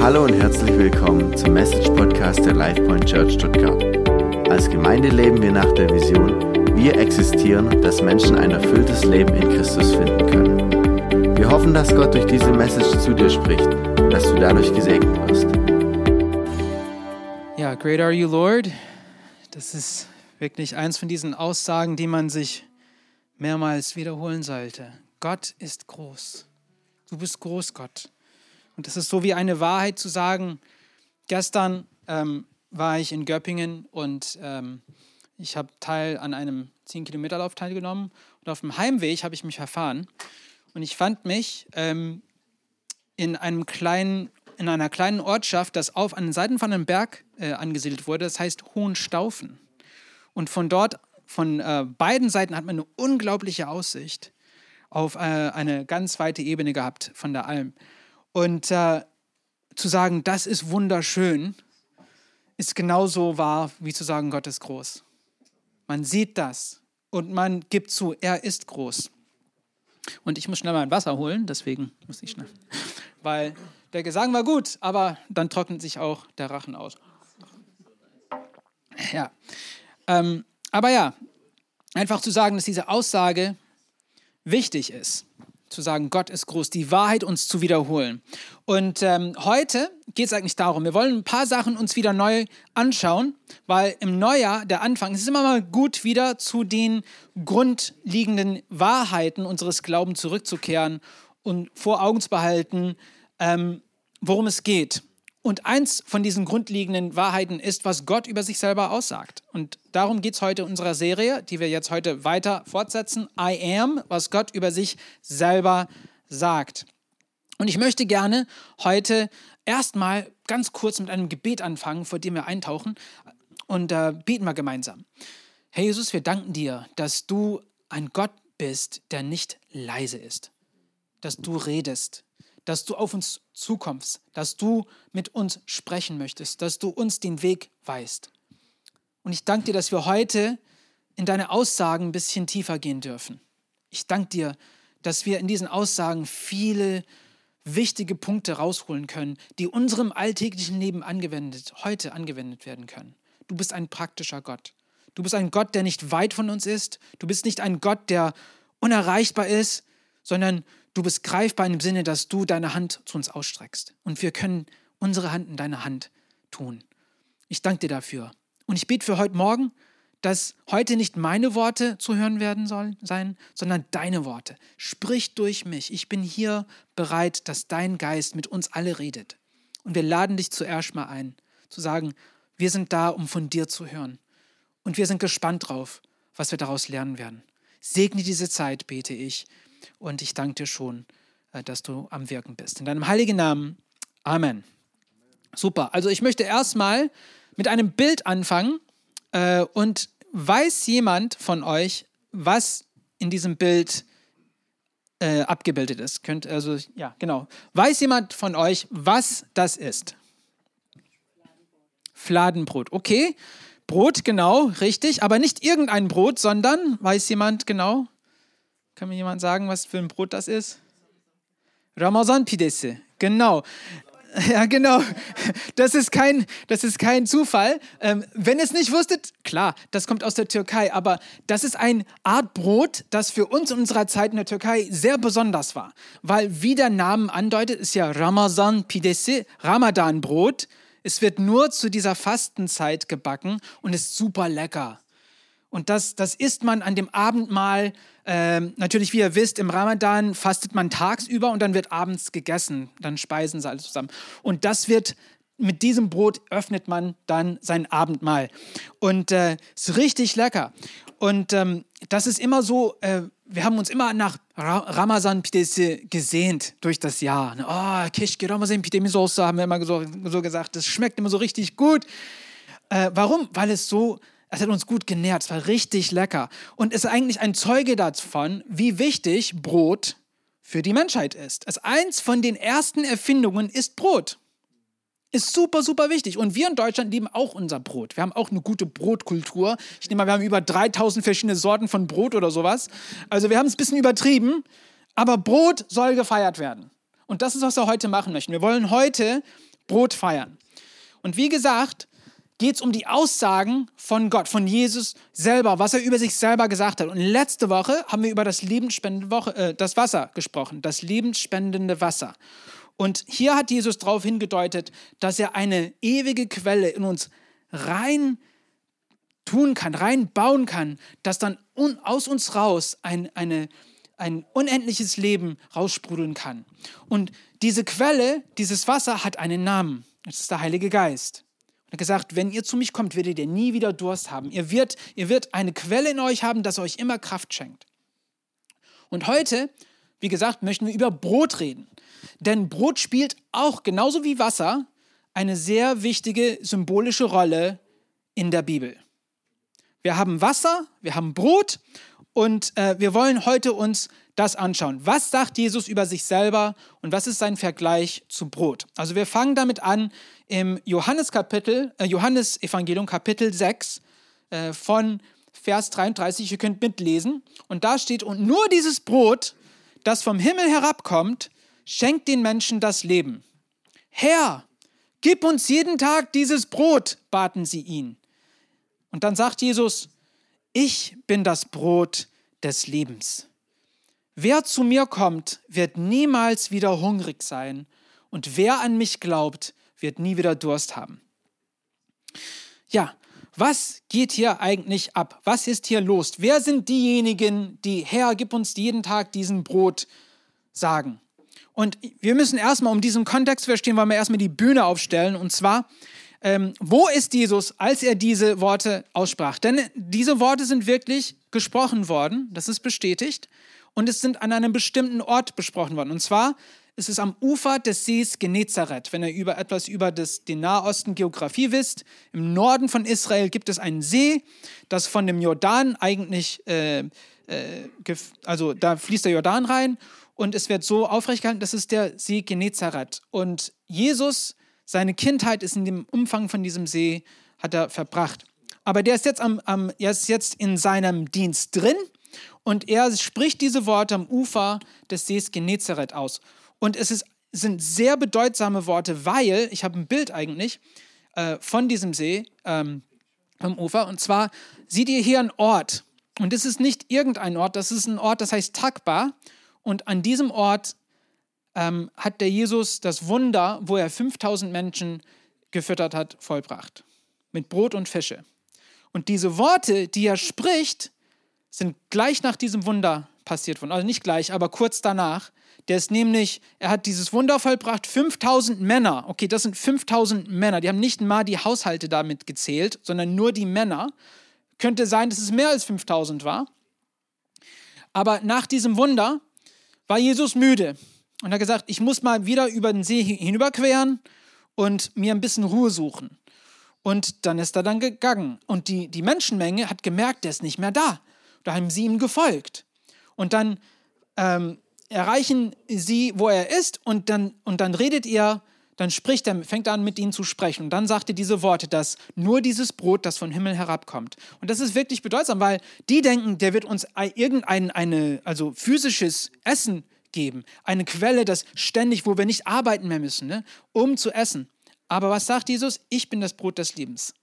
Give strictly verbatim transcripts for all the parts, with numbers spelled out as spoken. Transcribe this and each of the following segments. Hallo und herzlich willkommen zum Message-Podcast der LifePoint Church Stuttgart. Als Gemeinde leben wir nach der Vision, wir existieren, dass Menschen ein erfülltes Leben in Christus finden können. Wir hoffen, dass Gott durch diese Message zu dir spricht und dass du dadurch gesegnet wirst. Ja, great are you, Lord. Das ist wirklich eins von diesen Aussagen, die man sich mehrmals wiederholen sollte. Gott ist groß. Du bist groß, Gott. Und das ist so wie eine Wahrheit zu sagen. Gestern ähm, war ich in Göppingen und ähm, ich habe Teil an einem zehn Kilometer Lauf teilgenommen. Und auf dem Heimweg habe ich mich verfahren. Und ich fand mich ähm, in, einem kleinen, in einer kleinen Ortschaft, das auf an den Seiten von einem Berg äh, angesiedelt wurde. Das heißt Hohenstaufen. Und von dort, von äh, beiden Seiten hat man eine unglaubliche Aussicht auf äh, eine ganz weite Ebene gehabt von der Alm. Und äh, zu sagen, das ist wunderschön, ist genauso wahr, wie zu sagen, Gott ist groß. Man sieht das und man gibt zu, er ist groß. Und ich muss schnell mal ein Wasser holen, deswegen muss ich schnell. Weil der Gesang war gut, aber dann trocknet sich auch der Rachen aus. Ja. Ähm, aber ja, einfach zu sagen, dass diese Aussage wichtig ist. Zu sagen, Gott ist groß, die Wahrheit uns zu wiederholen. Und ähm, heute geht es eigentlich darum, wir wollen ein paar Sachen uns wieder neu anschauen, weil im Neujahr, der Anfang, es ist immer mal gut, wieder zu den grundlegenden Wahrheiten unseres Glaubens zurückzukehren und vor Augen zu behalten, ähm, worum es geht. Und eins von diesen grundlegenden Wahrheiten ist, was Gott über sich selber aussagt. Und darum geht es heute in unserer Serie, die wir jetzt heute weiter fortsetzen, I AM, was Gott über sich selber sagt. Und ich möchte gerne heute erstmal ganz kurz mit einem Gebet anfangen, vor dem wir eintauchen und äh, beten wir gemeinsam. Herr Jesus, wir danken dir, dass du ein Gott bist, der nicht leise ist, dass du redest, dass du auf uns zukommst, dass du mit uns sprechen möchtest, dass du uns den Weg weist. Und ich danke dir, dass wir heute in deine Aussagen ein bisschen tiefer gehen dürfen. Ich danke dir, dass wir in diesen Aussagen viele wichtige Punkte rausholen können, die unserem alltäglichen Leben angewendet, heute angewendet werden können. Du bist ein praktischer Gott. Du bist ein Gott, der nicht weit von uns ist. Du bist nicht ein Gott, der unerreichbar ist, sondern du bist greifbar im Sinne, dass du deine Hand zu uns ausstreckst. Und wir können unsere Hand in deine Hand tun. Ich danke dir dafür. Und ich bete für heute Morgen, dass heute nicht meine Worte zu hören werden sollen, sein, sondern deine Worte. Sprich durch mich. Ich bin hier bereit, dass dein Geist mit uns alle redet. Und wir laden dich zuerst mal ein, zu sagen, wir sind da, um von dir zu hören. Und wir sind gespannt drauf, was wir daraus lernen werden. Segne diese Zeit, bete ich. Und ich danke dir schon, dass du am Wirken bist. In deinem heiligen Namen. Amen. Super. Also ich möchte erstmal mit einem Bild anfangen. Und weiß jemand von euch, was in diesem Bild abgebildet ist? Könnt, also, ja, genau. Weiß jemand von euch, was das ist? Fladenbrot. Okay. Brot, genau, richtig. Aber nicht irgendein Brot, sondern, weiß jemand genau? Kann mir jemand sagen, was für ein Brot das ist? Ramazan Pidesi, genau. Ja, genau. Das ist kein, das ist kein Zufall. Ähm, wenn ihr es nicht wusstet, klar, das kommt aus der Türkei, aber das ist eine Art Brot, das für uns in unserer Zeit in der Türkei sehr besonders war. Weil, wie der Name andeutet, ist ja Ramazan Pidesi, Ramadan-Brot. Es wird nur zu dieser Fastenzeit gebacken und ist super lecker. Und das, das isst man an dem Abendmahl. Ähm, natürlich, wie ihr wisst, im Ramadan fastet man tagsüber und dann wird abends gegessen. Dann speisen sie alle zusammen. Und das wird, mit diesem Brot öffnet man dann sein Abendmahl. Und es äh, ist richtig lecker. Und ähm, das ist immer so, äh, wir haben uns immer nach Ra- Ramazan Pidesi gesehnt durch das Jahr. Oh, Keşke Ramazan Pidesi Soße, haben wir immer so, so gesagt. Das schmeckt immer so richtig gut. Äh, warum? Weil es so... Es hat uns gut genährt, es war richtig lecker. Und es ist eigentlich ein Zeuge davon, wie wichtig Brot für die Menschheit ist. Es eins von den ersten Erfindungen ist Brot. Ist super, super wichtig. Und wir in Deutschland lieben auch unser Brot. Wir haben auch eine gute Brotkultur. Ich nehme mal, wir haben über dreitausend verschiedene Sorten von Brot oder sowas. Also wir haben es ein bisschen übertrieben, aber Brot soll gefeiert werden. Und das ist, was wir heute machen möchten. Wir wollen heute Brot feiern. Und wie gesagt, geht es um die Aussagen von Gott, von Jesus selber, was er über sich selber gesagt hat. Und letzte Woche haben wir über das lebensspendende Woche, äh, das Wasser gesprochen, das lebensspendende Wasser. Und hier hat Jesus darauf hingedeutet, dass er eine ewige Quelle in uns rein tun kann, rein bauen kann, dass dann un, aus uns raus ein, eine, ein unendliches Leben raussprudeln kann. Und diese Quelle, dieses Wasser hat einen Namen. Das ist der Heilige Geist. Er hat gesagt, wenn ihr zu mich kommt, werdet ihr nie wieder Durst haben. Ihr wird, ihr wird eine Quelle in euch haben, dass euch immer Kraft schenkt. Und heute, wie gesagt, möchten wir über Brot reden. Denn Brot spielt auch, genauso wie Wasser, eine sehr wichtige symbolische Rolle in der Bibel. Wir haben Wasser, wir haben Brot und äh, wir wollen heute uns das anschauen. Was sagt Jesus über sich selber und was ist sein Vergleich zu Brot? Also wir fangen damit an im Johannes Kapitel, äh, Johannes Evangelium Kapitel sechs äh, von Vers dreiunddreißig. Ihr könnt mitlesen. Und da steht, und nur dieses Brot, das vom Himmel herabkommt, schenkt den Menschen das Leben. Herr, gib uns jeden Tag dieses Brot, baten sie ihn. Und dann sagt Jesus, ich bin das Brot des Lebens. Wer zu mir kommt, wird niemals wieder hungrig sein. Und wer an mich glaubt, wird nie wieder Durst haben. Ja, was geht hier eigentlich ab? Was ist hier los? Wer sind diejenigen, die, Herr, gib uns jeden Tag diesen Brot, sagen? Und wir müssen erstmal, um diesen Kontext zu verstehen, wollen wir erstmal die Bühne aufstellen. Und zwar, ähm, wo ist Jesus, als er diese Worte aussprach? Denn diese Worte sind wirklich gesprochen worden, das ist bestätigt. Und es sind an einem bestimmten Ort besprochen worden. Und zwar ist es am Ufer des Sees Genezareth. Wenn ihr über etwas über das, den Nahosten Geografie wisst, im Norden von Israel gibt es einen See, das von dem Jordan eigentlich, äh, äh, also da fließt der Jordan rein und es wird so aufrecht gehalten, das ist der See Genezareth. Und Jesus, seine Kindheit ist in dem Umfang von diesem See, hat er verbracht. Aber der ist jetzt, am, am, er ist jetzt in seinem Dienst drin und er spricht diese Worte am Ufer des Sees Genezareth aus. Und es ist, sind sehr bedeutsame Worte, weil, ich habe ein Bild eigentlich äh, von diesem See ähm, am Ufer. Und zwar seht ihr hier einen Ort. Und es ist nicht irgendein Ort, das ist ein Ort, das heißt Takba. Und an diesem Ort ähm, hat der Jesus das Wunder, wo er fünftausend Menschen gefüttert hat, vollbracht. Mit Brot und Fische. Und diese Worte, die er spricht, sind gleich nach diesem Wunder passiert worden. Also nicht gleich, aber kurz danach. Der ist nämlich, er hat dieses Wunder vollbracht, fünftausend Männer. Okay, das sind fünftausend Männer. Die haben nicht mal die Haushalte damit gezählt, sondern nur die Männer. Könnte sein, dass es mehr als fünftausend war. Aber nach diesem Wunder war Jesus müde. Und er hat gesagt, ich muss mal wieder über den See hinüberqueren und mir ein bisschen Ruhe suchen. Und dann ist er dann gegangen. Und die, die Menschenmenge hat gemerkt, der ist nicht mehr da. Da haben sie ihm gefolgt. Und dann ähm, erreichen sie, wo er ist, und dann, und dann redet er, dann spricht er, fängt an, mit ihnen zu sprechen. Und dann sagt er diese Worte, dass nur dieses Brot, das vom Himmel herabkommt. Und das ist wirklich bedeutsam, weil die denken, der wird uns irgendein eine, also physisches Essen geben. Eine Quelle, das ständig, wo wir nicht arbeiten mehr müssen, ne, um zu essen. Aber was sagt Jesus? Ich bin das Brot des Lebens.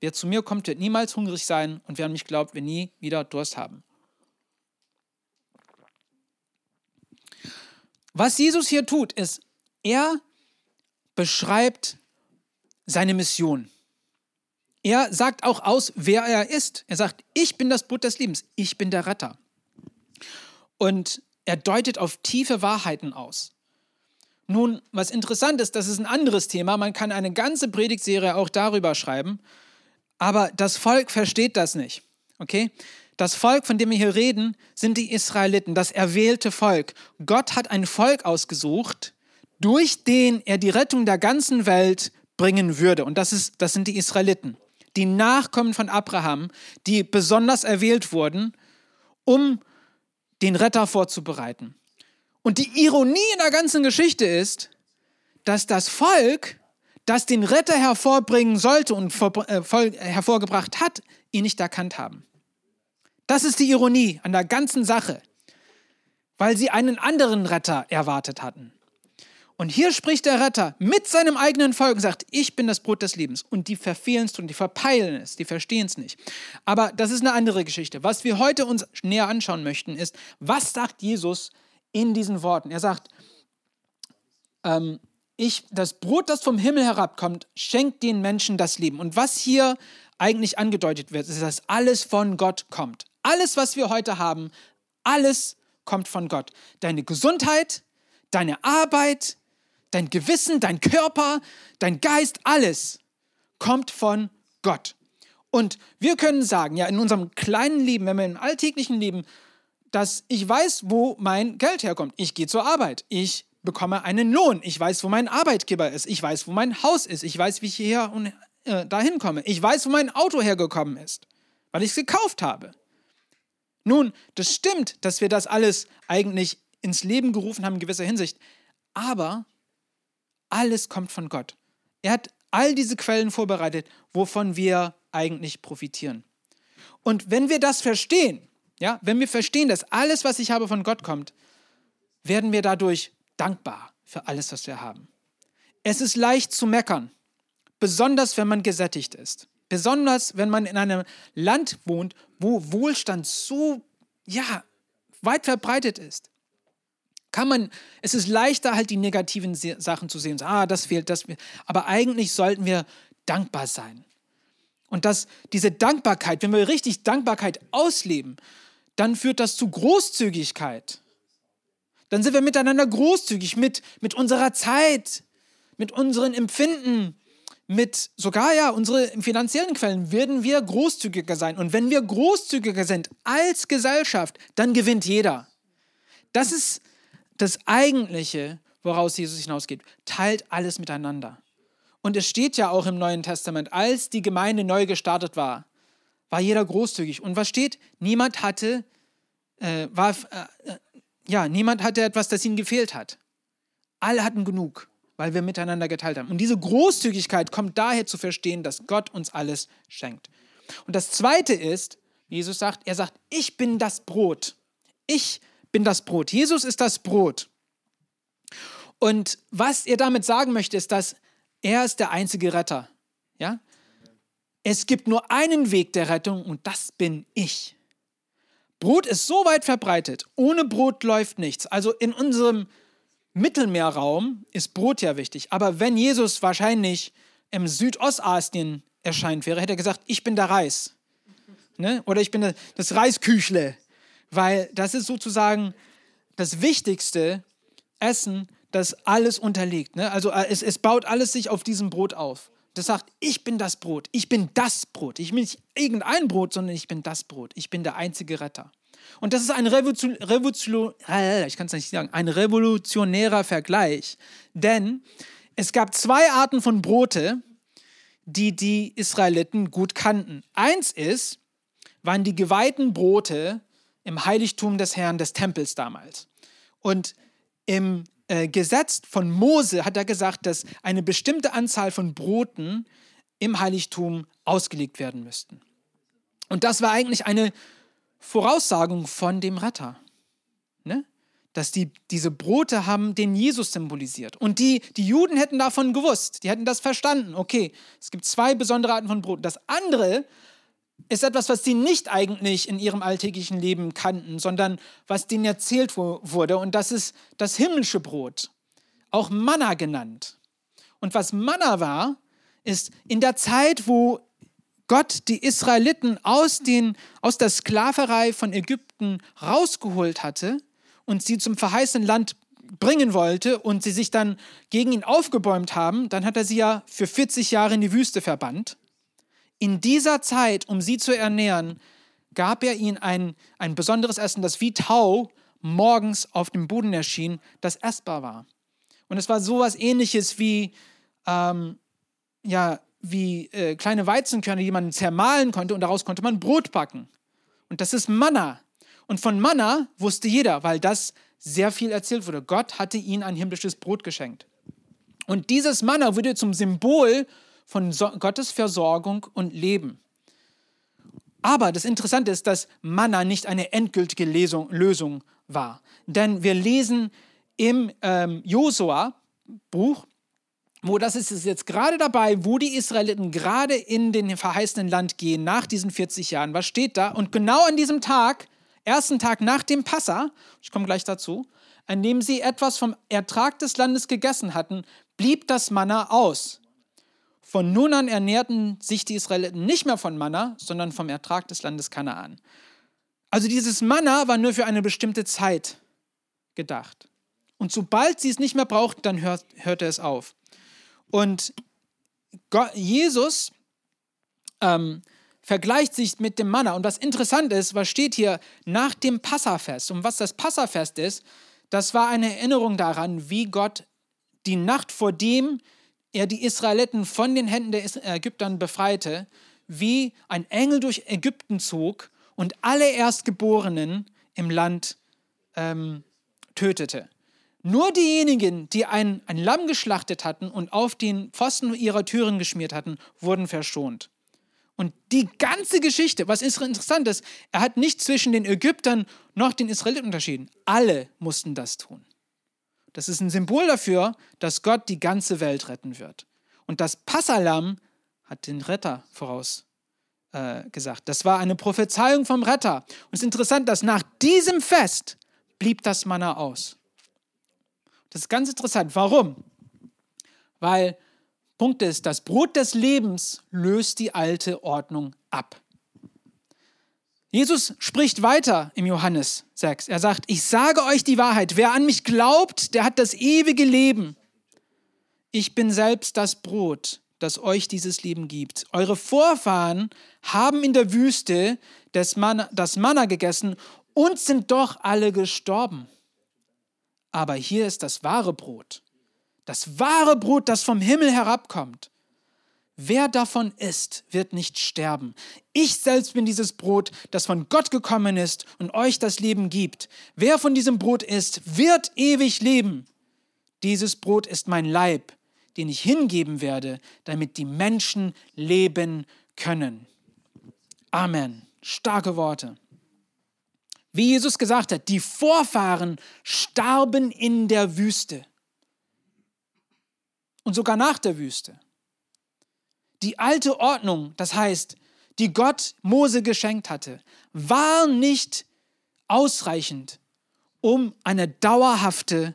Wer zu mir kommt, wird niemals hungrig sein und wer an mich glaubt, wird nie wieder Durst haben. Was Jesus hier tut, ist, er beschreibt seine Mission. Er sagt auch aus, wer er ist. Er sagt, ich bin das Brot des Lebens, ich bin der Retter. Und er deutet auf tiefe Wahrheiten aus. Nun, was interessant ist, das ist ein anderes Thema. Man kann eine ganze Predigtserie auch darüber schreiben. Aber das Volk versteht das nicht, okay? Das Volk, von dem wir hier reden, sind die Israeliten, das erwählte Volk. Gott hat ein Volk ausgesucht, durch den er die Rettung der ganzen Welt bringen würde. Und das ist, das sind die Israeliten, die Nachkommen von Abraham, die besonders erwählt wurden, um den Retter vorzubereiten. Und die Ironie in der ganzen Geschichte ist, dass das Volk, das den Retter hervorbringen sollte und vor, äh, voll, hervorgebracht hat, ihn nicht erkannt haben. Das ist die Ironie an der ganzen Sache, weil sie einen anderen Retter erwartet hatten. Und hier spricht der Retter mit seinem eigenen Volk und sagt, ich bin das Brot des Lebens. Und die verfehlen es und die verpeilen es, die verstehen es nicht. Aber das ist eine andere Geschichte. Was wir heute uns näher anschauen möchten, ist, was sagt Jesus in diesen Worten? Er sagt, ähm, ich, das Brot, das vom Himmel herabkommt, schenkt den Menschen das Leben. Und was hier eigentlich angedeutet wird, ist, dass alles von Gott kommt. Alles, was wir heute haben, alles kommt von Gott. Deine Gesundheit, deine Arbeit, dein Gewissen, dein Körper, dein Geist, alles kommt von Gott. Und wir können sagen, ja, in unserem kleinen Leben, wenn wir im alltäglichen Leben, dass ich weiß, wo mein Geld herkommt. Ich gehe zur Arbeit, ich bekomme einen Lohn, ich weiß, wo mein Arbeitgeber ist, ich weiß, wo mein Haus ist, ich weiß, wie ich hierher und äh, dahin komme, ich weiß, wo mein Auto hergekommen ist, weil ich es gekauft habe. Nun, das stimmt, dass wir das alles eigentlich ins Leben gerufen haben in gewisser Hinsicht, aber alles kommt von Gott. Er hat all diese Quellen vorbereitet, wovon wir eigentlich profitieren. Und wenn wir das verstehen, ja, wenn wir verstehen, dass alles, was ich habe, von Gott kommt, werden wir dadurch dankbar für alles, was wir haben. Es ist leicht zu meckern, besonders wenn man gesättigt ist, besonders wenn man in einem Land wohnt, wo Wohlstand so, ja, weit verbreitet ist. Kann man, es ist leichter, halt die negativen Sachen zu sehen. Ah, das fehlt, das fehlt. Aber eigentlich sollten wir dankbar sein. Und dass diese Dankbarkeit, wenn wir richtig Dankbarkeit ausleben, dann führt das zu Großzügigkeit. Dann sind wir miteinander großzügig, mit, mit unserer Zeit, mit unseren Empfinden, mit sogar ja unseren finanziellen Quellen werden wir großzügiger sein. Und wenn wir großzügiger sind als Gesellschaft, dann gewinnt jeder. Das ist das Eigentliche, woraus Jesus hinausgeht, teilt alles miteinander. Und es steht ja auch im Neuen Testament, als die Gemeinde neu gestartet war, war jeder großzügig. Und was steht? Niemand hatte, äh, war, äh, ja, niemand hatte etwas, das ihnen gefehlt hat. Alle hatten genug, weil wir miteinander geteilt haben. Und diese Großzügigkeit kommt daher zu verstehen, dass Gott uns alles schenkt. Und das Zweite ist, Jesus sagt, er sagt, ich bin das Brot. Ich bin bin das Brot. Jesus ist das Brot. Und was er damit sagen möchte, ist, dass er ist der einzige Retter. Ja? Es gibt nur einen Weg der Rettung und das bin ich. Brot ist so weit verbreitet. Ohne Brot läuft nichts. Also in unserem Mittelmeerraum ist Brot ja wichtig. Aber wenn Jesus wahrscheinlich im Südostasien erscheint wäre, hätte er gesagt, ich bin der Reis. Ne? Oder ich bin das Reisküchle. Weil das ist sozusagen das wichtigste Essen, das alles unterliegt. Ne? Also es, es baut alles sich auf diesem Brot auf. Das sagt, ich bin das Brot, ich bin das Brot. Ich bin nicht irgendein Brot, sondern ich bin das Brot. Ich bin der einzige Retter. Und das ist ein, Revolution, Revolution, ich kann's nicht sagen, ein revolutionärer Vergleich. Denn es gab zwei Arten von Brote, die die Israeliten gut kannten. Eins ist, waren die geweihten Brote, im Heiligtum des Herrn, des Tempels damals. Und im äh, Gesetz von Mose hat er gesagt, dass eine bestimmte Anzahl von Broten im Heiligtum ausgelegt werden müssten. Und das war eigentlich eine Voraussagung von dem Retter. Ne? Dass die, diese Brote haben den Jesus symbolisiert. Und die, die Juden hätten davon gewusst. Die hätten das verstanden. Okay, es gibt zwei besondere Arten von Broten. Das andere ist etwas, was sie nicht eigentlich in ihrem alltäglichen Leben kannten, sondern was denen erzählt wurde. Und das ist das himmlische Brot, auch Manna genannt. Und was Manna war, ist in der Zeit, wo Gott die Israeliten aus, den, aus der Sklaverei von Ägypten rausgeholt hatte und sie zum verheißenen Land bringen wollte und sie sich dann gegen ihn aufgebäumt haben, dann hat er sie ja für vierzig Jahre in die Wüste verbannt. In dieser Zeit, um sie zu ernähren, gab er ihnen ein, ein besonderes Essen, das wie Tau morgens auf dem Boden erschien, das essbar war. Und es war sowas Ähnliches wie, ähm, ja, wie äh, kleine Weizenkörner, die man zermahlen konnte und daraus konnte man Brot backen. Und das ist Manna. Und von Manna wusste jeder, weil das sehr viel erzählt wurde. Gott hatte ihnen ein himmlisches Brot geschenkt. Und dieses Manna wurde zum Symbol von Gottes Versorgung und Leben. Aber das Interessante ist, dass Manna nicht eine endgültige Lesung, Lösung war. Denn wir lesen im ähm, Josua, Buch, wo das ist, ist jetzt gerade dabei, wo die Israeliten gerade in den verheißenen Land gehen, nach diesen vierzig Jahren. Was steht da? Und genau an diesem Tag, ersten Tag nach dem Passa, ich komme gleich dazu, an dem sie etwas vom Ertrag des Landes gegessen hatten, blieb das Manna aus. Von nun an ernährten sich die Israeliten nicht mehr von Manna, sondern vom Ertrag des Landes Kanaan. Also dieses Manna war nur für eine bestimmte Zeit gedacht. Und sobald sie es nicht mehr brauchten, dann hört, hörte es auf. Und Gott, Jesus ähm, vergleicht sich mit dem Manna. Und was interessant ist, was steht hier nach dem Passafest? Und was das Passafest ist, das war eine Erinnerung daran, wie Gott die Nacht, vor dem er die Israeliten von den Händen der Ägyptern befreite, wie ein Engel durch Ägypten zog und alle Erstgeborenen im Land ähm, tötete. Nur diejenigen, die ein, ein Lamm geschlachtet hatten und auf den Pfosten ihrer Türen geschmiert hatten, wurden verschont. Und die ganze Geschichte, was interessant ist, er hat nicht zwischen den Ägyptern noch den Israeliten unterschieden. Alle mussten das tun. Das ist ein Symbol dafür, dass Gott die ganze Welt retten wird. Und das Passahlamm hat den Retter vorausgesagt. Äh, das war eine Prophezeiung vom Retter. Und es ist interessant, dass nach diesem Fest blieb das Manna aus. Das ist ganz interessant. Warum? Weil, Punkt ist, das Brot des Lebens löst die alte Ordnung ab. Jesus spricht weiter im Johannes sechs. Er sagt, ich sage euch die Wahrheit. Wer an mich glaubt, der hat das ewige Leben. Ich bin selbst das Brot, das euch dieses Leben gibt. Eure Vorfahren haben in der Wüste das Manna, das Manna gegessen und sind doch alle gestorben. Aber hier ist das wahre Brot. Das wahre Brot, das vom Himmel herabkommt. Wer davon isst, wird nicht sterben. Ich selbst bin dieses Brot, das von Gott gekommen ist und euch das Leben gibt. Wer von diesem Brot isst, wird ewig leben. Dieses Brot ist mein Leib, den ich hingeben werde, damit die Menschen leben können. Amen. Starke Worte. Wie Jesus gesagt hat, die Vorfahren starben in der Wüste. Und sogar nach der Wüste. Die alte Ordnung, das heißt, die Gott Mose geschenkt hatte, war nicht ausreichend, um eine dauerhafte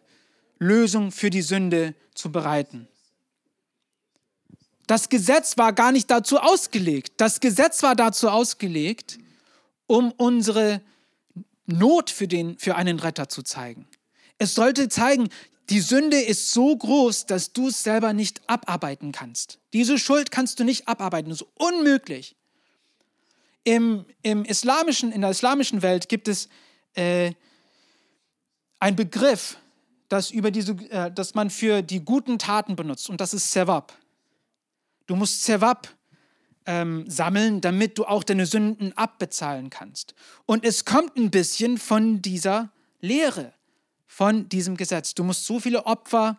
Lösung für die Sünde zu bereiten. Das Gesetz war gar nicht dazu ausgelegt. Das Gesetz war dazu ausgelegt, um unsere Not für, den, für einen Retter zu zeigen. Es sollte zeigen, die Sünde ist so groß, dass du es selber nicht abarbeiten kannst. Diese Schuld kannst du nicht abarbeiten. Das ist unmöglich. Im, im islamischen, in der islamischen Welt gibt es äh, einen Begriff, das über diese, äh, dass man für die guten Taten benutzt. Und das ist Sewab. Du musst Sewab ähm, sammeln, damit du auch deine Sünden abbezahlen kannst. Und es kommt ein bisschen von dieser Lehre, von diesem Gesetz. Du musst so viele Opfer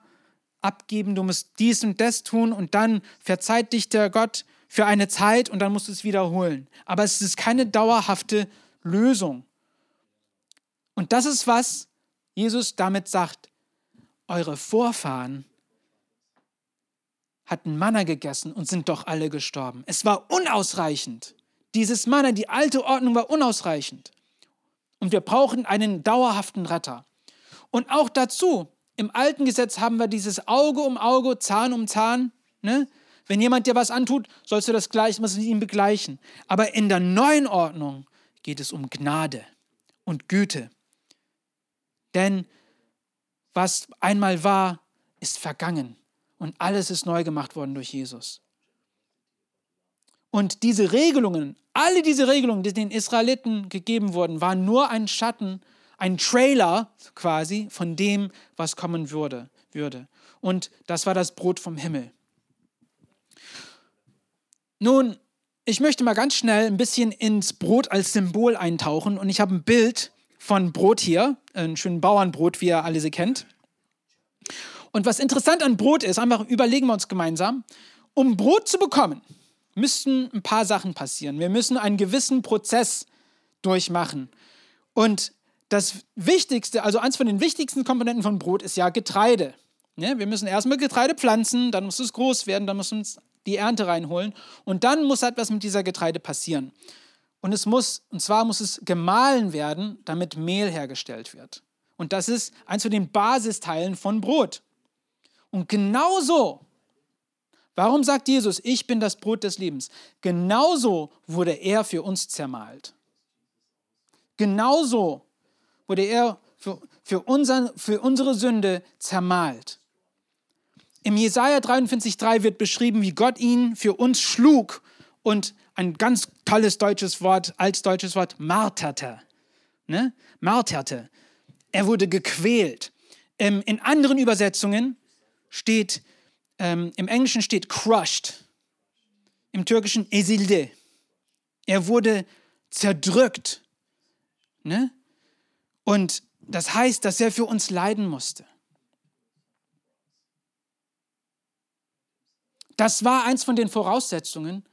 abgeben, du musst dies und das tun und dann verzeiht dich der Gott für eine Zeit und dann musst du es wiederholen. Aber es ist keine dauerhafte Lösung. Und das ist, was Jesus damit sagt. Eure Vorfahren hatten Manna gegessen und sind doch alle gestorben. Es war unausreichend. Dieses Manna, die alte Ordnung war unausreichend. Und wir brauchen einen dauerhaften Retter. Und auch dazu, im alten Gesetz haben wir dieses Auge um Auge, Zahn um Zahn. Ne? Wenn jemand dir was antut, sollst du das gleich, musst du ihn begleichen. Aber in der neuen Ordnung geht es um Gnade und Güte. Denn was einmal war, ist vergangen. Und alles ist neu gemacht worden durch Jesus. Und diese Regelungen, alle diese Regelungen, die den Israeliten gegeben wurden, waren nur ein Schatten, ein Trailer quasi von dem, was kommen würde, würde. Und das war das Brot vom Himmel. Nun, ich möchte mal ganz schnell ein bisschen ins Brot als Symbol eintauchen. Und ich habe ein Bild von Brot hier, ein schönes Bauernbrot, wie ihr alle sie kennt. Und was interessant an Brot ist, einfach überlegen wir uns gemeinsam, um Brot zu bekommen, müssen ein paar Sachen passieren. Wir müssen einen gewissen Prozess durchmachen. Und das Wichtigste, also eins von den wichtigsten Komponenten von Brot ist ja Getreide. Wir müssen erstmal Getreide pflanzen, dann muss es groß werden, dann müssen wir uns die Ernte reinholen. Und dann muss etwas mit dieser Getreide passieren. Und es muss, und zwar muss es gemahlen werden, damit Mehl hergestellt wird. Und das ist eins von den Basisteilen von Brot. Und genauso, warum sagt Jesus, ich bin das Brot des Lebens? Genauso wurde er für uns zermahlt. Genauso wurde er für, für, unseren, für unsere Sünde zermahlt. Im Jesaja dreiundvierzig, drei wird beschrieben, wie Gott ihn für uns schlug und ein ganz tolles deutsches Wort, altdeutsches Wort, marterte. Ne? Marterte. Er wurde gequält. Ähm, in anderen Übersetzungen steht, ähm, im Englischen steht crushed, im Türkischen ezilde. Er wurde zerdrückt. Ne? Und das heißt, dass er für uns leiden musste. Das war eins von den Voraussetzungen,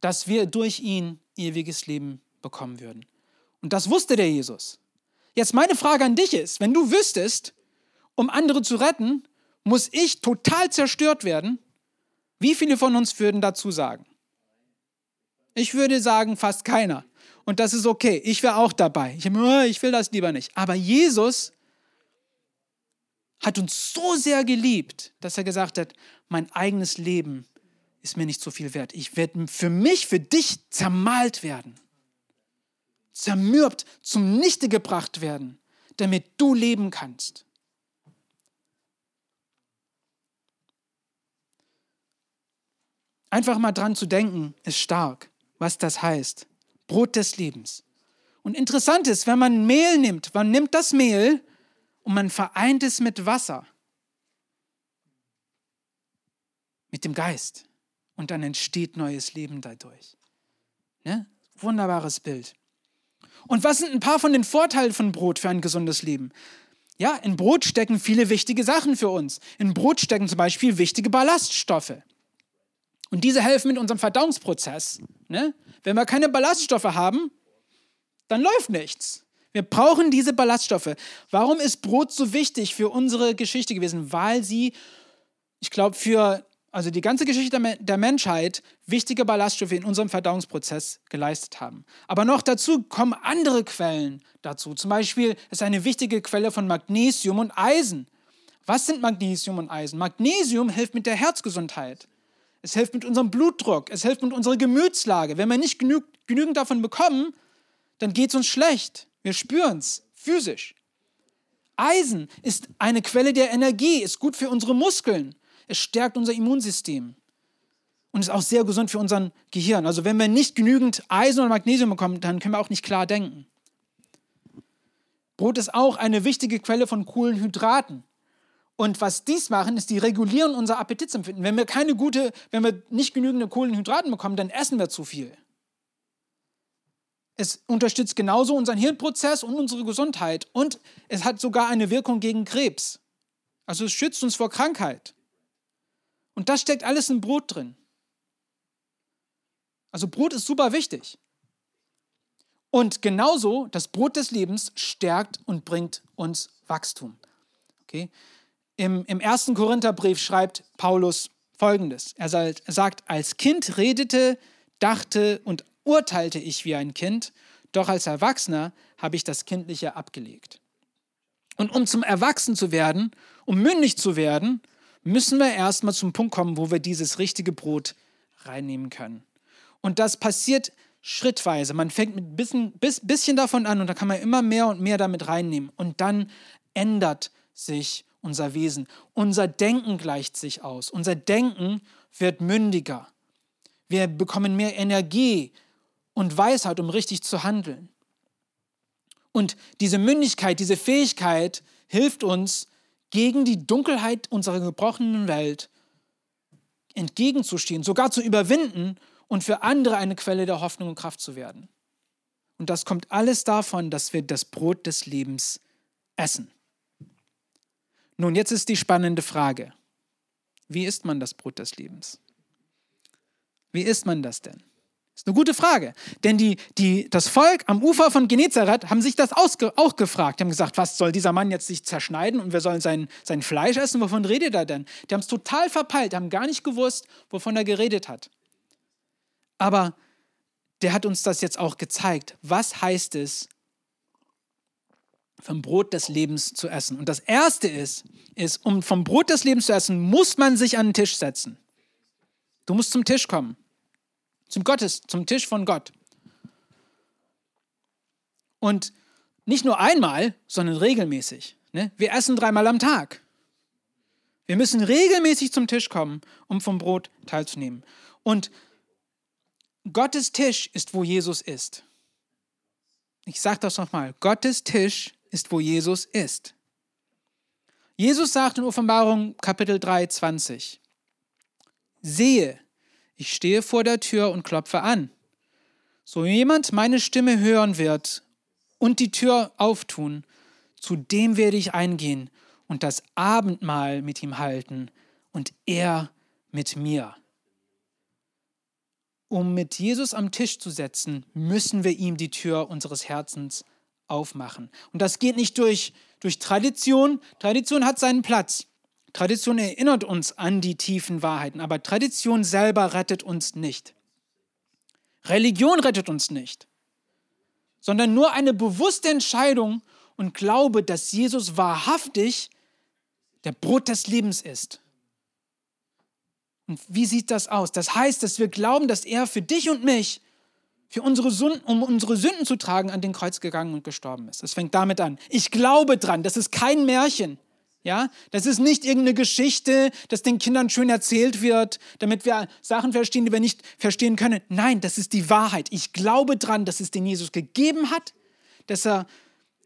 dass wir durch ihn ewiges Leben bekommen würden. Und das wusste der Jesus. Jetzt meine Frage an dich ist, wenn du wüsstest, um andere zu retten, muss ich total zerstört werden, wie viele von uns würden dazu sagen? Ich würde sagen, fast keiner. Und das ist okay, ich wäre auch dabei. Ich, ich will das lieber nicht. Aber Jesus hat uns so sehr geliebt, dass er gesagt hat, mein eigenes Leben ist mir nicht so viel wert. Ich werde für mich, für dich zermahlt werden. Zermürbt, zum Nichte gebracht werden, damit du leben kannst. Einfach mal dran zu denken, ist stark, was das heißt. Brot des Lebens. Und interessant ist, wenn man Mehl nimmt, man nimmt das Mehl und man vereint es mit Wasser. Mit dem Geist. Und dann entsteht neues Leben dadurch. Ne? Wunderbares Bild. Und was sind ein paar von den Vorteilen von Brot für ein gesundes Leben? Ja, in Brot stecken viele wichtige Sachen für uns. In Brot stecken zum Beispiel wichtige Ballaststoffe. Und diese helfen mit unserem Verdauungsprozess. Ne? Wenn wir keine Ballaststoffe haben, dann läuft nichts. Wir brauchen diese Ballaststoffe. Warum ist Brot so wichtig für unsere Geschichte gewesen? Weil sie, ich glaube, für also die ganze Geschichte der Menschheit, wichtige Ballaststoffe in unserem Verdauungsprozess geleistet haben. Aber noch dazu kommen andere Quellen dazu. Zum Beispiel ist eine wichtige Quelle von Magnesium und Eisen. Was sind Magnesium und Eisen? Magnesium hilft mit der Herzgesundheit. Es hilft mit unserem Blutdruck. Es hilft mit unserer Gemütslage. Wenn wir nicht genü- genügend davon bekommen, dann geht es uns schlecht. Wir spüren es physisch. Eisen ist eine Quelle der Energie, ist gut für unsere Muskeln. Es stärkt unser Immunsystem und ist auch sehr gesund für unseren Gehirn. Also wenn wir nicht genügend Eisen und Magnesium bekommen, dann können wir auch nicht klar denken. Brot ist auch eine wichtige Quelle von Kohlenhydraten. Und was dies machen, ist, die regulieren unser Appetitempfinden. Wenn wir keine gute, wenn wir nicht genügende Kohlenhydraten bekommen, dann essen wir zu viel. Es unterstützt genauso unseren Hirnprozess und unsere Gesundheit. Und es hat sogar eine Wirkung gegen Krebs. Also es schützt uns vor Krankheit. Und das steckt alles in Brot drin. Also Brot ist super wichtig. Und genauso, das Brot des Lebens stärkt und bringt uns Wachstum. Okay? Im, im ersten Korintherbrief schreibt Paulus Folgendes. Er sagt, als Kind redete, dachte und urteilte ich wie ein Kind, doch als Erwachsener habe ich das Kindliche abgelegt. Und um zum Erwachsenen zu werden, um mündig zu werden, müssen wir erstmal zum Punkt kommen, wo wir dieses richtige Brot reinnehmen können. Und das passiert schrittweise. Man fängt mit ein bisschen, bis, bisschen davon an und dann kann man immer mehr und mehr damit reinnehmen. Und dann ändert sich unser Wesen. Unser Denken gleicht sich aus. Unser Denken wird mündiger. Wir bekommen mehr Energie und Weisheit, um richtig zu handeln. Und diese Mündigkeit, diese Fähigkeit hilft uns, gegen die Dunkelheit unserer gebrochenen Welt entgegenzustehen, sogar zu überwinden und für andere eine Quelle der Hoffnung und Kraft zu werden. Und das kommt alles davon, dass wir das Brot des Lebens essen. Nun, jetzt ist die spannende Frage. Wie isst man das Brot des Lebens? Wie isst man das denn? Das ist eine gute Frage. Denn die, die, das Volk am Ufer von Genezareth haben sich das ausge, auch gefragt. Die haben gesagt, was soll dieser Mann jetzt sich zerschneiden und wir sollen sein, sein Fleisch essen? Wovon redet er denn? Die haben es total verpeilt, haben gar nicht gewusst, wovon er geredet hat. Aber der hat uns das jetzt auch gezeigt. Was heißt es, vom Brot des Lebens zu essen? Und das Erste ist, ist, um vom Brot des Lebens zu essen, muss man sich an den Tisch setzen. Du musst zum Tisch kommen. Zum Gottes, zum Tisch von Gott. Und nicht nur einmal, sondern regelmäßig. Ne? Wir essen dreimal am Tag. Wir müssen regelmäßig zum Tisch kommen, um vom Brot teilzunehmen. Und Gottes Tisch ist, wo Jesus ist. Ich sage das nochmal. Gottes Tisch ist, wo Jesus ist. Jesus sagt in Offenbarung Kapitel drei, zwanzig. Siehe, ich stehe vor der Tür und klopfe an. So jemand meine Stimme hören wird und die Tür auftun, zu dem werde ich eingehen und das Abendmahl mit ihm halten und er mit mir. Um mit Jesus am Tisch zu setzen, müssen wir ihm die Tür unseres Herzens aufmachen. Und das geht nicht durch, durch Tradition. Tradition hat seinen Platz. Tradition erinnert uns an die tiefen Wahrheiten, aber Tradition selber rettet uns nicht. Religion rettet uns nicht, sondern nur eine bewusste Entscheidung und Glaube, dass Jesus wahrhaftig der Brot des Lebens ist. Und wie sieht das aus? Das heißt, dass wir glauben, dass er für dich und mich, für unsere Sünden, um unsere Sünden zu tragen, an den Kreuz gegangen und gestorben ist. Das fängt damit an. Ich glaube dran, das ist kein Märchen. Ja, das ist nicht irgendeine Geschichte, dass den Kindern schön erzählt wird, damit wir Sachen verstehen, die wir nicht verstehen können. Nein, das ist die Wahrheit. Ich glaube dran, dass es den Jesus gegeben hat, dass er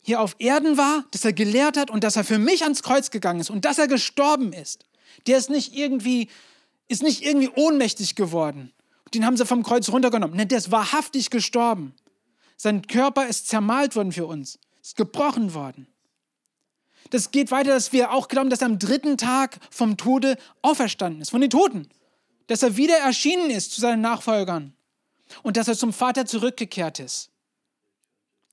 hier auf Erden war, dass er gelehrt hat und dass er für mich ans Kreuz gegangen ist und dass er gestorben ist. Der ist nicht irgendwie, ist nicht irgendwie ohnmächtig geworden. Den haben sie vom Kreuz runtergenommen. Nein, der ist wahrhaftig gestorben. Sein Körper ist zermahlt worden für uns, ist gebrochen worden. Das geht weiter, dass wir auch glauben, dass er am dritten Tag vom Tode auferstanden ist, von den Toten. Dass er wieder erschienen ist zu seinen Nachfolgern. Und dass er zum Vater zurückgekehrt ist.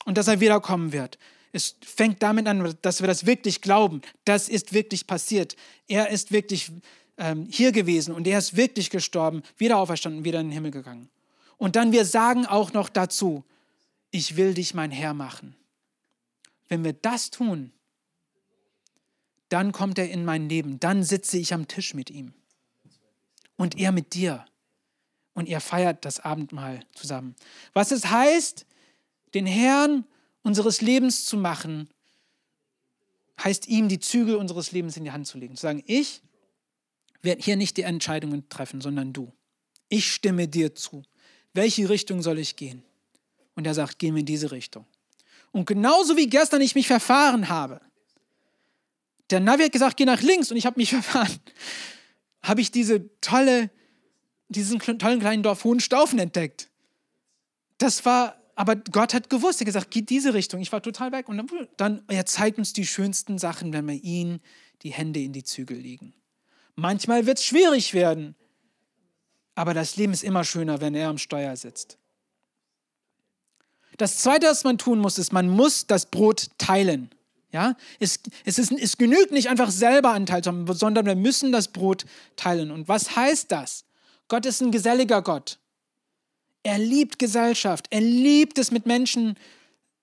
Und dass er wiederkommen wird. Es fängt damit an, dass wir das wirklich glauben. Das ist wirklich passiert. Er ist wirklich ähm, hier gewesen und er ist wirklich gestorben, wieder auferstanden, wieder in den Himmel gegangen. Und dann wir sagen auch noch dazu, ich will dich mein Herr machen. Wenn wir das tun, dann kommt er in mein Leben, dann sitze ich am Tisch mit ihm und er mit dir und ihr feiert das Abendmahl zusammen. Was es heißt, den Herrn unseres Lebens zu machen, heißt ihm die Zügel unseres Lebens in die Hand zu legen. Zu sagen, ich werde hier nicht die Entscheidungen treffen, sondern du. Ich stimme dir zu. Welche Richtung soll ich gehen? Und er sagt, geh mir in diese Richtung. Und genauso wie gestern ich mich verfahren habe, der Navi hat gesagt, geh nach links und ich habe mich verfahren. Habe ich diese tolle, diesen tollen kleinen Dorf Hohenstaufen entdeckt. Das war, aber Gott hat gewusst, er hat gesagt, geh diese Richtung. Ich war total weg und dann, dann, er zeigt uns die schönsten Sachen, wenn wir ihn die Hände in die Zügel legen. Manchmal wird es schwierig werden, aber das Leben ist immer schöner, wenn er am Steuer sitzt. Das Zweite, was man tun muss, ist, man muss das Brot teilen. Ja, es, es, ist, es genügt nicht einfach selber Anteil zu haben, sondern wir müssen das Brot teilen. Und was heißt das? Gott ist ein geselliger Gott. Er liebt Gesellschaft. Er liebt es, mit Menschen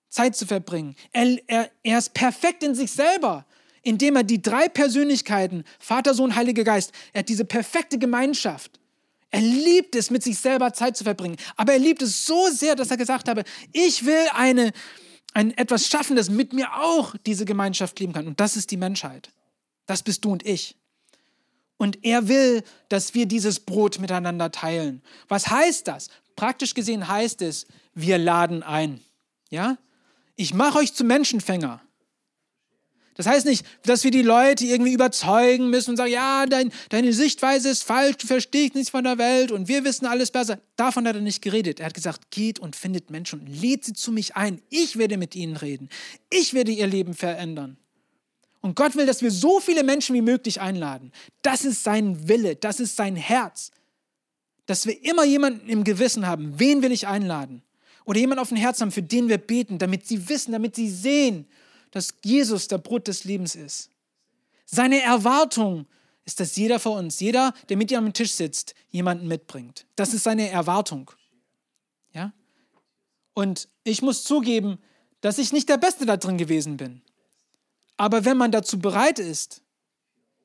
Zeit zu verbringen. Er, er, er ist perfekt in sich selber, indem er die drei Persönlichkeiten, Vater, Sohn, Heiliger Geist, er hat diese perfekte Gemeinschaft. Er liebt es, mit sich selber Zeit zu verbringen. Aber er liebt es so sehr, dass er gesagt habe, ich will eine... ein etwas schaffen, das mit mir auch diese Gemeinschaft leben kann. Und das ist die Menschheit. Das bist du und ich. Und er will, dass wir dieses Brot miteinander teilen. Was heißt das? Praktisch gesehen heißt es, wir laden ein. Ja? Ich mache euch zu Menschenfänger. Das heißt nicht, dass wir die Leute irgendwie überzeugen müssen und sagen, ja, dein, deine Sichtweise ist falsch, du verstehst nichts von der Welt und wir wissen alles besser. Davon hat er nicht geredet. Er hat gesagt, geht und findet Menschen und lädt sie zu mich ein. Ich werde mit ihnen reden. Ich werde ihr Leben verändern. Und Gott will, dass wir so viele Menschen wie möglich einladen. Das ist sein Wille, das ist sein Herz. dass wir immer jemanden im Gewissen haben, wen will ich einladen? Oder jemanden auf dem Herzen haben, für den wir beten, damit sie wissen, damit sie sehen, dass Jesus das Brot des Lebens ist. Seine Erwartung ist, dass jeder von uns, jeder, der mit dir am Tisch sitzt, jemanden mitbringt. Das ist seine Erwartung. Ja? Und ich muss zugeben, dass ich nicht der Beste da drin gewesen bin. Aber wenn man dazu bereit ist,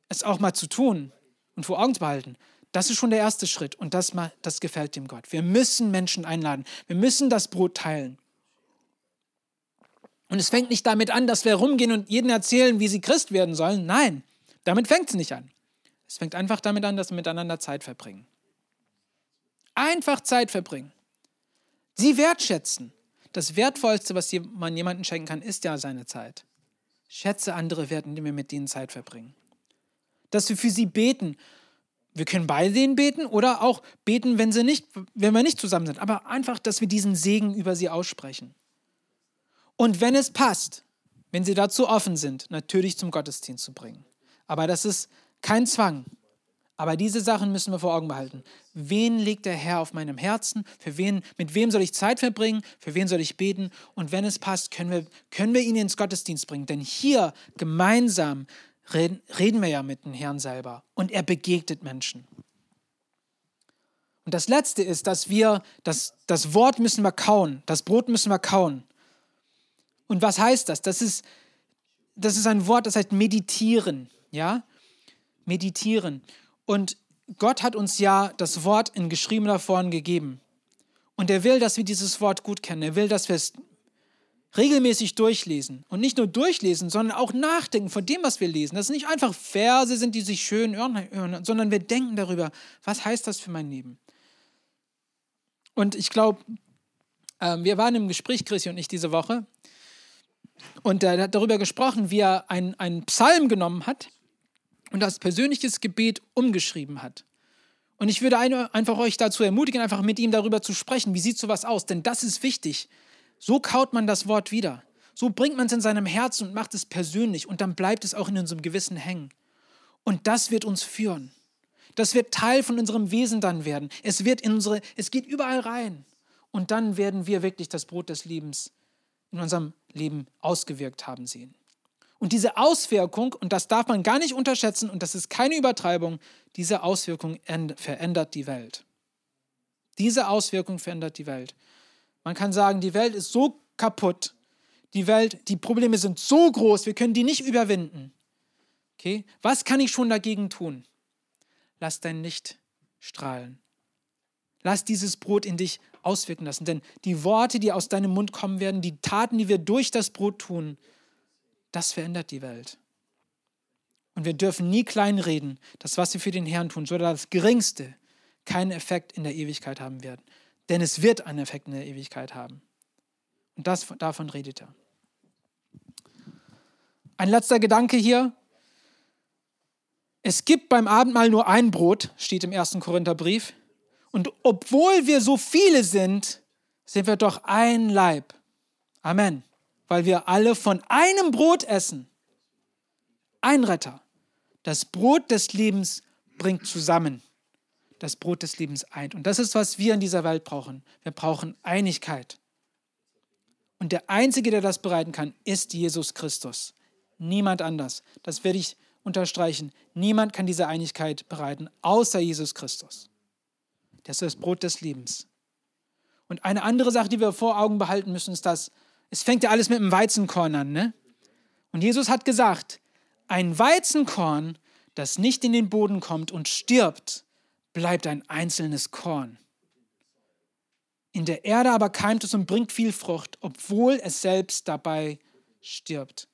es auch mal zu tun und vor Augen zu behalten, das ist schon der erste Schritt und das, das gefällt dem Gott. Wir müssen Menschen einladen. Wir müssen das Brot teilen. Und es fängt nicht damit an, dass wir rumgehen und jedem erzählen, wie sie Christ werden sollen. Nein, damit fängt es nicht an. Es fängt einfach damit an, dass wir miteinander Zeit verbringen. Einfach Zeit verbringen. Sie wertschätzen. Das Wertvollste, was man jemandem schenken kann, ist ja seine Zeit. Schätze andere wert, indem wir mit denen Zeit verbringen. Dass wir für sie beten. Wir können bei denen beten oder auch beten, wenn, sie nicht, wenn wir nicht zusammen sind. Aber einfach, dass wir diesen Segen über sie aussprechen. Und wenn es passt, wenn sie dazu offen sind, natürlich zum Gottesdienst zu bringen. Aber das ist kein Zwang. Aber diese Sachen müssen wir vor Augen behalten. Wen legt der Herr auf meinem Herzen? Für wen, mit wem soll ich Zeit verbringen? Für wen soll ich beten? Und wenn es passt, können wir, können wir ihn ins Gottesdienst bringen. Denn hier gemeinsam Reden, reden wir ja mit dem Herrn selber und er begegnet Menschen. Und das Letzte ist, dass wir, das, das Wort müssen wir kauen, das Brot müssen wir kauen. Und was heißt das? Das ist, das ist ein Wort, das heißt meditieren, ja? Meditieren. Und Gott hat uns ja das Wort in geschriebener Form gegeben. Und er will, dass wir dieses Wort gut kennen. Er will, dass wir es regelmäßig durchlesen und nicht nur durchlesen, sondern auch nachdenken von dem, was wir lesen. Das sind nicht einfach Verse sind, die sich schön hören, sondern wir denken darüber, was heißt das für mein Leben? Und ich glaube, wir waren im Gespräch, Chrissy und ich, diese Woche und er hat darüber gesprochen, wie er einen, einen Psalm genommen hat und das persönliches Gebet umgeschrieben hat. Und ich würde einfach euch dazu ermutigen, einfach mit ihm darüber zu sprechen, wie sieht sowas aus, denn das ist wichtig. So kaut man das Wort wieder. So bringt man es in seinem Herzen und macht es persönlich. Und dann bleibt es auch in unserem Gewissen hängen. Und das wird uns führen. Das wird Teil von unserem Wesen dann werden. Es wird in unsere, es geht überall rein. Und dann werden wir wirklich das Brot des Lebens in unserem Leben ausgewirkt haben sehen. Und diese Auswirkung, und das darf man gar nicht unterschätzen, und das ist keine Übertreibung, diese Auswirkung verändert die Welt. Diese Auswirkung verändert die Welt. Man kann sagen, die Welt ist so kaputt, die Welt, die Probleme sind so groß, wir können die nicht überwinden. Okay? Was kann ich schon dagegen tun? Lass dein Licht strahlen. Lass dieses Brot in dich auswirken lassen, denn die Worte, die aus deinem Mund kommen werden, die Taten, die wir durch das Brot tun, das verändert die Welt. Und wir dürfen nie kleinreden, dass was wir für den Herrn tun, so das Geringste keinen Effekt in der Ewigkeit haben werden. Denn es wird einen Effekt in der Ewigkeit haben. Und das, davon redet er. Ein letzter Gedanke hier. Es gibt beim Abendmahl nur ein Brot, steht im ersten Korintherbrief. Und obwohl wir so viele sind, sind wir doch ein Leib. Amen. Weil wir alle von einem Brot essen. Ein Retter. Das Brot des Lebens bringt zusammen. Das Brot des Lebens eint. Und das ist, was wir in dieser Welt brauchen. Wir brauchen Einigkeit. Und der Einzige, der das bereiten kann, ist Jesus Christus. Niemand anders. Das werde ich unterstreichen. Niemand kann diese Einigkeit bereiten, außer Jesus Christus. Das ist das Brot des Lebens. Und eine andere Sache, die wir vor Augen behalten müssen, ist das, es fängt ja alles mit dem Weizenkorn an, ne? Und Jesus hat gesagt, ein Weizenkorn, das nicht in den Boden kommt und stirbt, bleibt ein einzelnes Korn. In der Erde aber keimt es und bringt viel Frucht, obwohl es selbst dabei stirbt.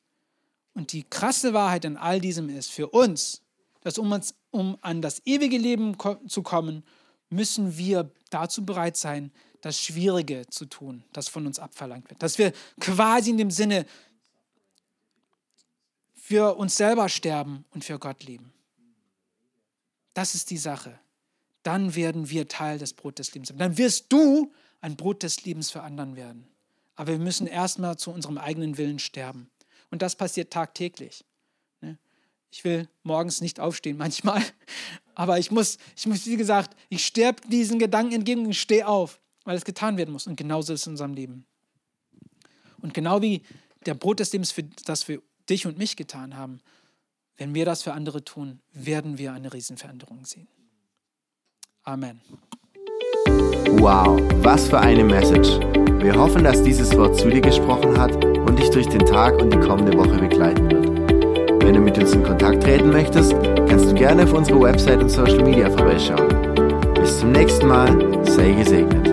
Und die krasse Wahrheit in all diesem ist für uns, dass um, uns, um an das ewige Leben ko- zu kommen, müssen wir dazu bereit sein, das Schwierige zu tun, das von uns abverlangt wird. Dass wir quasi in dem Sinne für uns selber sterben und für Gott leben. Das ist die Sache. Dann werden wir Teil des Brot des Lebens. Dann wirst du ein Brot des Lebens für anderen werden. Aber wir müssen erstmal zu unserem eigenen Willen sterben. Und das passiert tagtäglich. Ich will morgens nicht aufstehen manchmal, aber ich muss, ich muss wie gesagt, ich sterbe diesen Gedanken entgegen und stehe auf, weil es getan werden muss. Und genauso ist es in unserem Leben. Und genau wie der Brot des Lebens, für, das wir dich und mich getan haben, wenn wir das für andere tun, werden wir eine Riesenveränderung sehen. Amen. Wow, was für eine Message. Wir hoffen, dass dieses Wort zu dir gesprochen hat und dich durch den Tag und die kommende Woche begleiten wird. Wenn du mit uns in Kontakt treten möchtest, kannst du gerne auf unsere Website und Social Media vorbeischauen. Bis zum nächsten Mal, sei gesegnet.